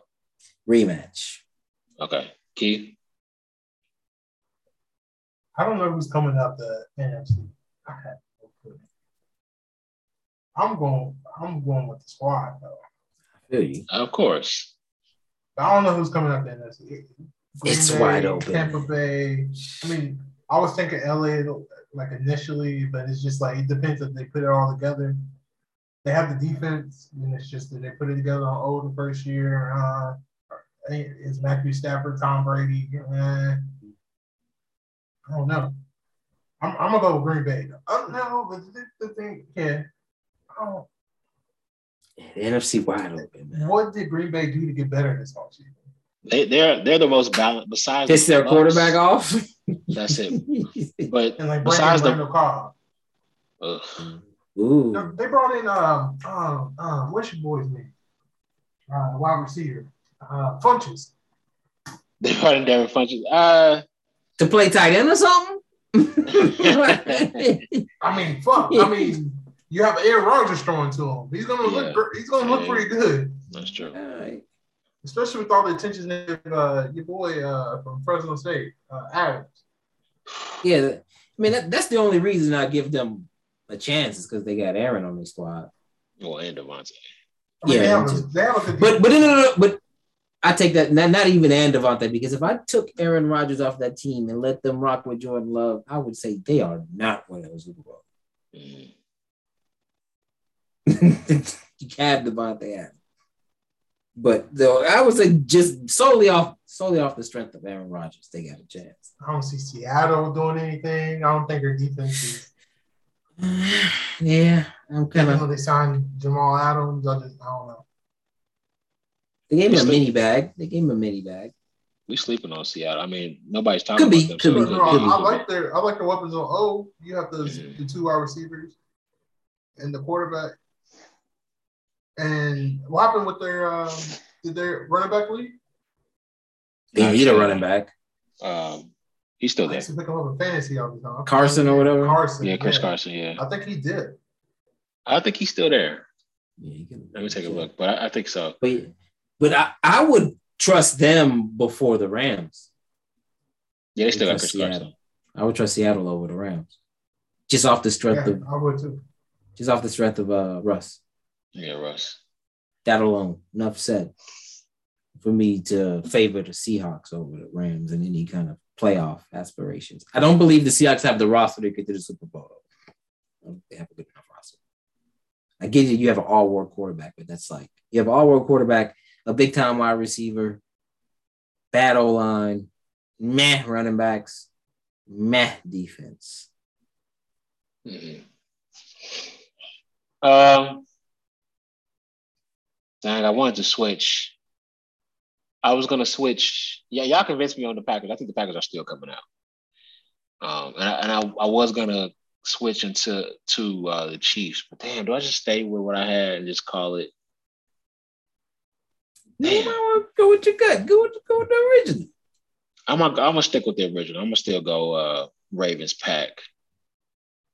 Rematch. Okay, Keith. I don't know who's coming out the NFC. I have no clue. I'm going with the squad though. I feel you. Of course. But I don't know who's coming out the NFC. It's wide open. Tampa Bay. I was thinking LA like initially, but it's just like it depends if they put it all together. They have the defense, and it's just that they put it together on the first year. It's Matthew Stafford, Tom Brady. I don't know. I'm gonna go with Green Bay. No, but this is the thing. Yeah, the NFC wide open, man. What did Green Bay do to get better this offseason? They're the most balanced. Besides, it's their quarterback off. That's it. But and like besides Randall Cobb. Ooh. They brought in what's your boy's name? Wide receiver, Funches. They brought in Devin Funches. To play tight end or something. I mean, you have Aaron Rodgers throwing to him. He's gonna look pretty good. That's true. All right. Especially with all the attention of your boy from Fresno State, Adams. Yeah, I mean that's the only reason I give them a chance is because they got Aaron on their squad. Well, and Devontae. But I take that not even and Devontae, because if I took Aaron Rodgers off that team and let them rock with Jordan Love, I would say they are not winning the Super Bowl. Mm. You have Devontae Adams. But though I would say just solely off the strength of Aaron Rodgers, they got a chance. I don't see Seattle doing anything. I don't think their defense is. Yeah, I'm kind of. They signed Jamal Adams. I don't know. They gave him a mini bag. We sleeping on Seattle. I mean, nobody's talking about them. I like their weapons on O. You have the 2 wide receivers and the quarterback. And what happened with their did their running back leave? No, he's a running back. He's still there. I used to pick him up in fantasy all the time. Carson or whatever. Chris Carson. Yeah, I think he did. I think he's still there. Yeah, let me take a look, but I think so. But I would trust them before the Rams. Yeah, they still got Chris Carson. I would trust Seattle over the Rams, just off the strength of. I would too. Just off the strength of Russ. Yeah, Russ. That alone, enough said. For me to favor the Seahawks over the Rams in any kind of playoff aspirations. I don't believe the Seahawks have the roster to get to the Super Bowl. I don't think they have a good enough roster. I get it, you have an all-world quarterback, but that's like you have an all-world quarterback, a big-time wide receiver, bad O-line, meh running backs, meh defense. Dang, I wanted to switch. I was going to switch. Yeah, y'all convinced me on the Packers. I think the Packers are still coming out. And I was going to switch into the Chiefs. But damn, do I just stay with what I had and just call it? Damn. No, go with your gut. Go with the original. I'm going to stick with the original. I'm going to still go Ravens Pack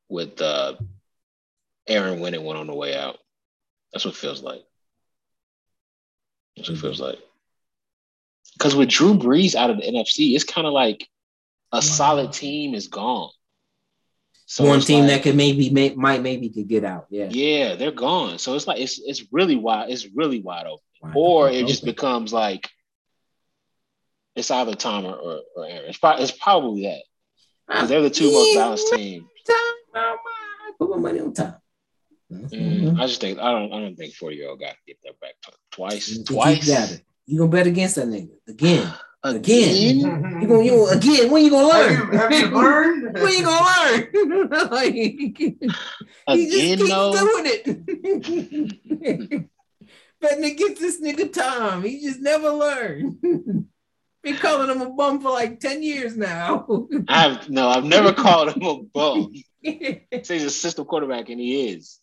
with Aaron winning one on the way out. That's what it feels like. Because with Drew Brees out of the NFC, it's kind of like a solid team is gone. So one team like, that could maybe could get out. Yeah. Yeah, they're gone. So it's like it's really wide. It's really wide open. Just becomes like it's either Tom or Aaron. It's probably that. Because they're the two most balanced team. I put my money on Tom. Mm-hmm. I don't think 40-year-old guy can get that back twice. You gonna bet against that nigga again? You when you gonna learn? Have you learned? When you gonna learn? Like, he just keeps doing it. Betting against this nigga Tom, he just never learned. Been calling him a bum for like 10 years now. I've never called him a bum. Say he's a system quarterback, and he is.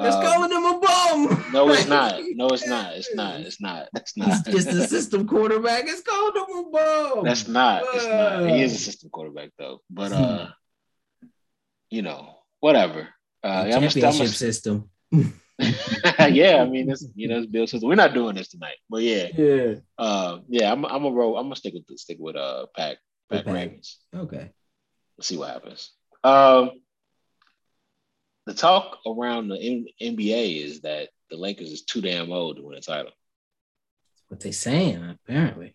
Just calling him a bum. No, it's not. It's just a system quarterback. It's called him a bum. That's not. He is a system quarterback, though. But, whatever. Championship system. Yeah, I mean, it's Bill's system. We're not doing this tonight. But, yeah. Yeah. I'm going to roll. I'm going to stick with Pack Ravens. Okay. Let's see what happens. The talk around the NBA is that the Lakers is too damn old to win a title. That's what they saying, apparently.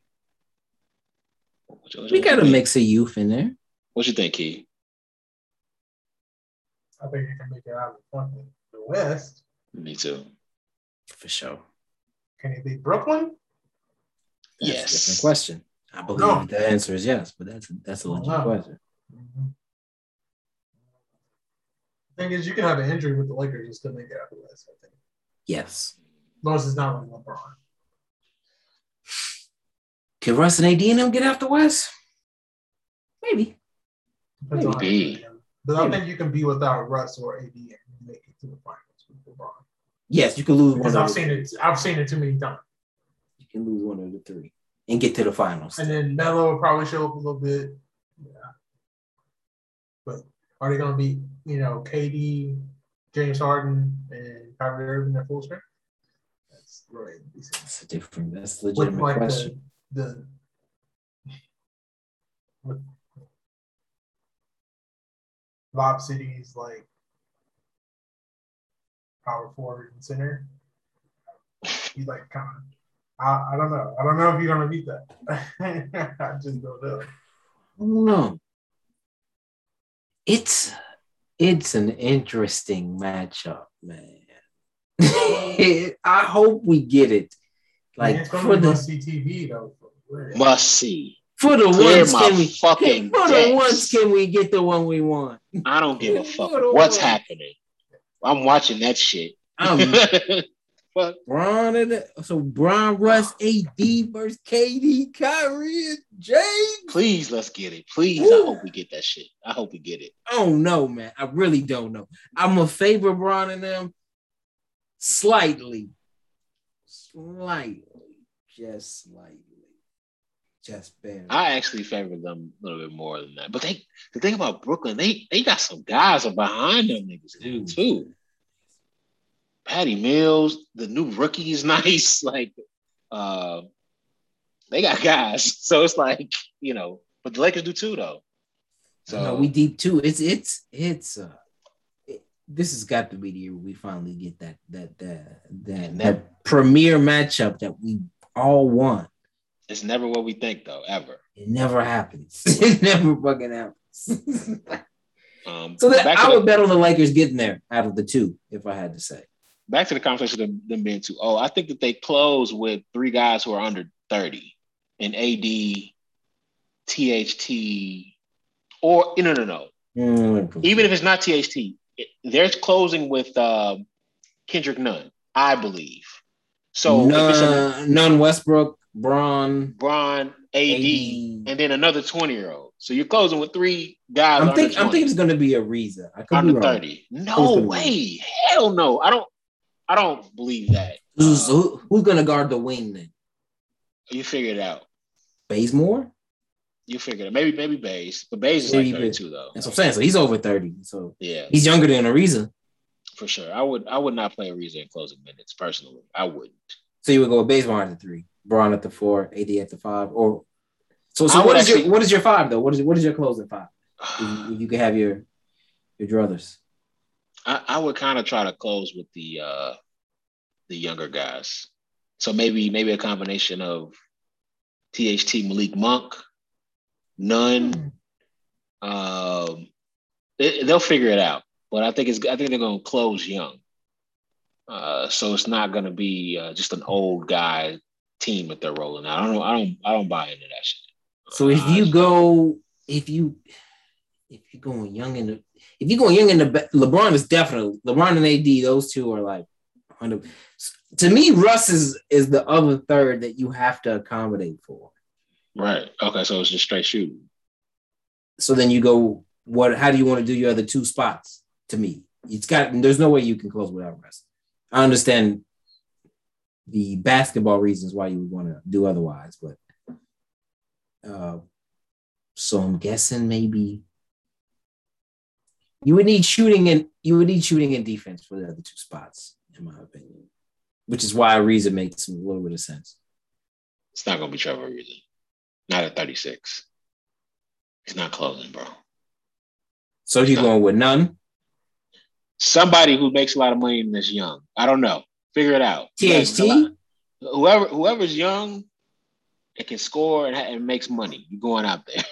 We got a mix of youth in there. What you think, Key? I think you can make it out of the West. Me too. For sure. Can it be Brooklyn? Yes. That's a different question. I believe the answer is yes, but that's a legit question. Mm-hmm. thing is, you can have an injury with the Lakers and still make it out of the West, I think. Yes. As long as it's not like LeBron. Can Russ and AD and them get out the West? Maybe. Maybe. But I think you can be without Russ or AD and make it to the finals with LeBron. Yes, you can lose because one of the three. I've seen it too many times. You can lose one of the three and get to the finals. And then Melo will probably show up a little bit. Yeah. But are they going to be, you know, KD, James Harden, and Kyrie Irving at full strength? That's really decent. That's a different, that's a legitimate like question. With Lob City's like power forward and center, you like kind of. I don't know. I don't know if you're gonna beat that. I just don't know. No, it's an interesting matchup, man. I hope we get it. Like, man, it's for the must see TV though. Must see. For the ones, can we get the one we want? I don't give a fuck what's happening. I'm watching that shit. Bron, Russ, AD versus KD, Kyrie, and James. Please, let's get it. Please, ooh. I hope we get that shit. I hope we get it. Oh no, man. I really don't know. I'm a favor Bron and them slightly. Just barely. I actually favor them a little bit more than that. But the thing about Brooklyn, they got some guys behind them niggas too. Patty Mills, the new rookie is nice. Like, they got guys. So it's like, you know, but the Lakers do too, though. So no, we deep too. This has got to be the year we finally get that premier matchup that we all want. It's never what we think, though, ever. It never happens. It never fucking happens. So I would bet on the Lakers getting there out of the two, if I had to say. Back to the conversation of them being too old. I think that they close with three guys who are under 30, an AD, THT, or no. Mm-hmm. Even if it's not THT, they're closing with Kendrick Nunn, I believe. So Nunn, Westbrook, Bron, AD, and then another 20-year-old. So you're closing with three guys. I'm thinking it's going to be Ariza. I could under 30. No way. Hell no. I don't believe that. Who's going to guard the wing then? You figure it out. Bazemore? You figure it out. Maybe Baze. But Baze is like 32 though. That's what I'm saying. So he's over 30. So yeah, he's younger than Ariza. For sure. I would not play Ariza in closing minutes personally. I wouldn't. So you would go with Bazemore at the 3, Bron at the 4, AD at the 5, or so what is your 5 though? What is your closing 5? If you could have your druthers. I would kind of try to close with the younger guys. So maybe a combination of THT, Malik Monk, Nunn. They'll figure it out, but I think they're going to close young. So it's not going to be just an old guy team that they're rolling out. I don't buy into that shit. So if you're going young in the LeBron is definitely LeBron and AD. Those two are like 100. To me, Russ is the other third that you have to accommodate for. Right. Okay. So it's just straight shooting. So then you go. How do you want to do your other two spots? To me, there's no way you can close without Russ. I understand the basketball reasons why you would want to do otherwise, but so I'm guessing maybe you would need shooting and defense for the other two spots, in my opinion, which is why Ariza makes a little bit of sense. It's not going to be Trevor Ariza, not at 36. He's not closing, bro. So he's going with Nunn. Somebody who makes a lot of money and is young. I don't know. Figure it out. THT? Whoever's young and can score and makes money, you're going out there.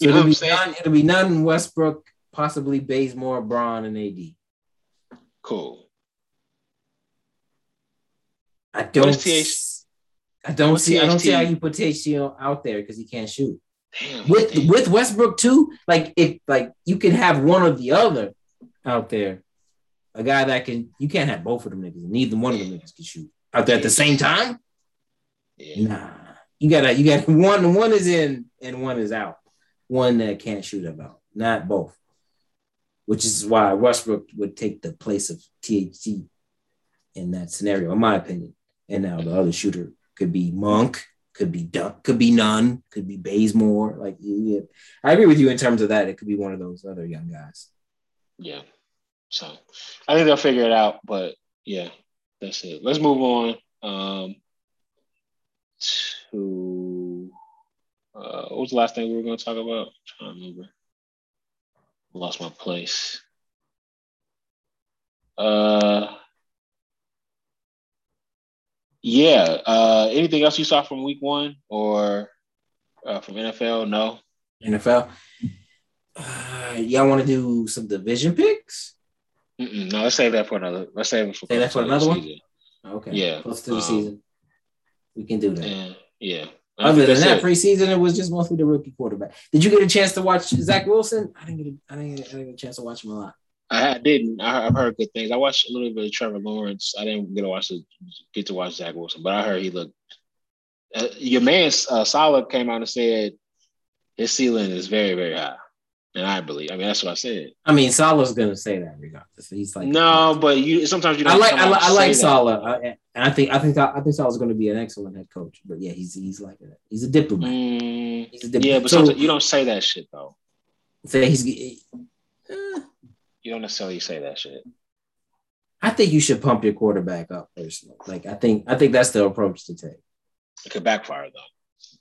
You know what I'm saying? It'll be Nunn, Westbrook, possibly Bazemore, Bron, and AD. Cool. I don't see how you put THT out there because he can't shoot. Damn, with Westbrook too, like you could have one or the other. out there, a guy that can – you can't have both of them niggas. Neither one of them niggas can shoot out there at the same time. Yeah. Nah, you got one. One is in and one is out. One that can't shoot about, not both. Which is why Westbrook would take the place of THT in that scenario, in my opinion. And now the other shooter could be Monk, could be Duck, could be Nunn, could be Bazemore. Like, yeah. I agree with you in terms of that. It could be one of those other young guys. Yeah. So I think they'll figure it out. But yeah, that's it. Let's move on. To what was the last thing we were going to talk about? I'm trying to remember. I lost my place. Yeah. Anything else you saw from week one or from NFL? No. NFL. Y'all want to do some division picks? No, let's save that for another. Let's save it for another one. Season. Okay. Yeah. Close to the season. We can do that. And, yeah. Other than that, preseason, it was just mostly the rookie quarterback. Did you get a chance to watch Zach Wilson? I didn't get a chance to watch him a lot. I didn't. I've heard good things. I watched a little bit of Trevor Lawrence. I didn't get to watch Zach Wilson, but I heard he looked. Your man Saleh came out and said his ceiling is very, very high. And I believe. I mean, that's what I said. I mean, Salah's gonna say that regardless. He's like, no, but you sometimes you don't. I like Saleh. I think Salah's gonna be an excellent head coach. But yeah, he's like that. He's a diplomat. Yeah, but so, sometimes you don't say that shit though. Say you don't necessarily say that shit. I think you should pump your quarterback up personally. Like I think that's the approach to take. It could backfire though.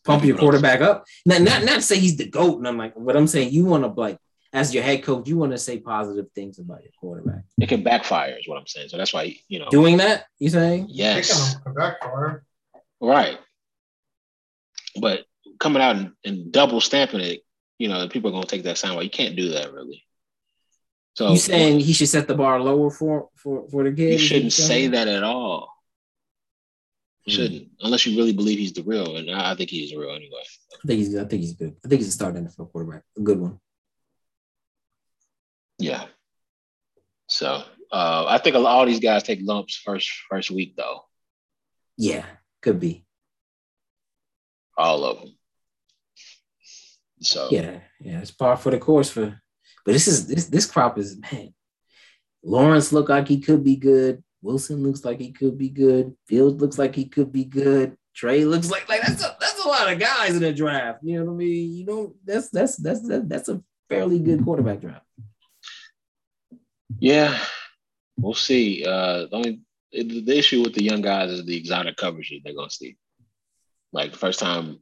Pump your quarterback up. Not say he's the GOAT. And I'm like, what I'm saying, you want to, like, as your head coach, you want to say positive things about your quarterback. It can backfire, is what I'm saying. So that's why, you know. Doing that, you're saying? Yes. It can backfire. Right. But coming out and double stamping it, you know, people are going to take that sound. Well, you can't do that, really. So you saying he should set the bar lower for the kid? You shouldn't say that at all. Shouldn't, unless you really believe he's the real, and I think he's real anyway. I think he's good. I think he's a starting NFL quarterback, a good one. Yeah. So I think all these guys take lumps first week though. Yeah, could be. All of them. So yeah, it's par for the course for. But this crop is, man. Lawrence looked like he could be good. Wilson looks like he could be good. Fields looks like he could be good. Trey looks like that's a lot of guys in the draft. You know what I mean? You don't. That's a fairly good quarterback draft. Yeah, we'll see. The issue with the young guys is the exotic coverage they're gonna see. Like the first time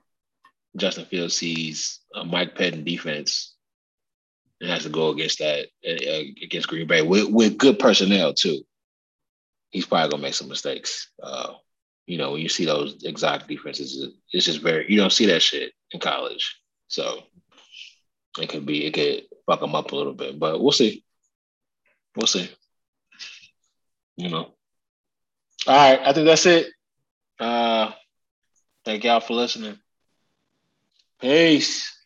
Justin Fields sees Mike Pettin defense and has to go against that against Green Bay with good personnel too. He's probably gonna make some mistakes. You know, when you see those exotic defenses, it's just you don't see that shit in college. So it could fuck them up a little bit, but we'll see. We'll see. You know. All right, I think that's it. Thank y'all for listening. Peace.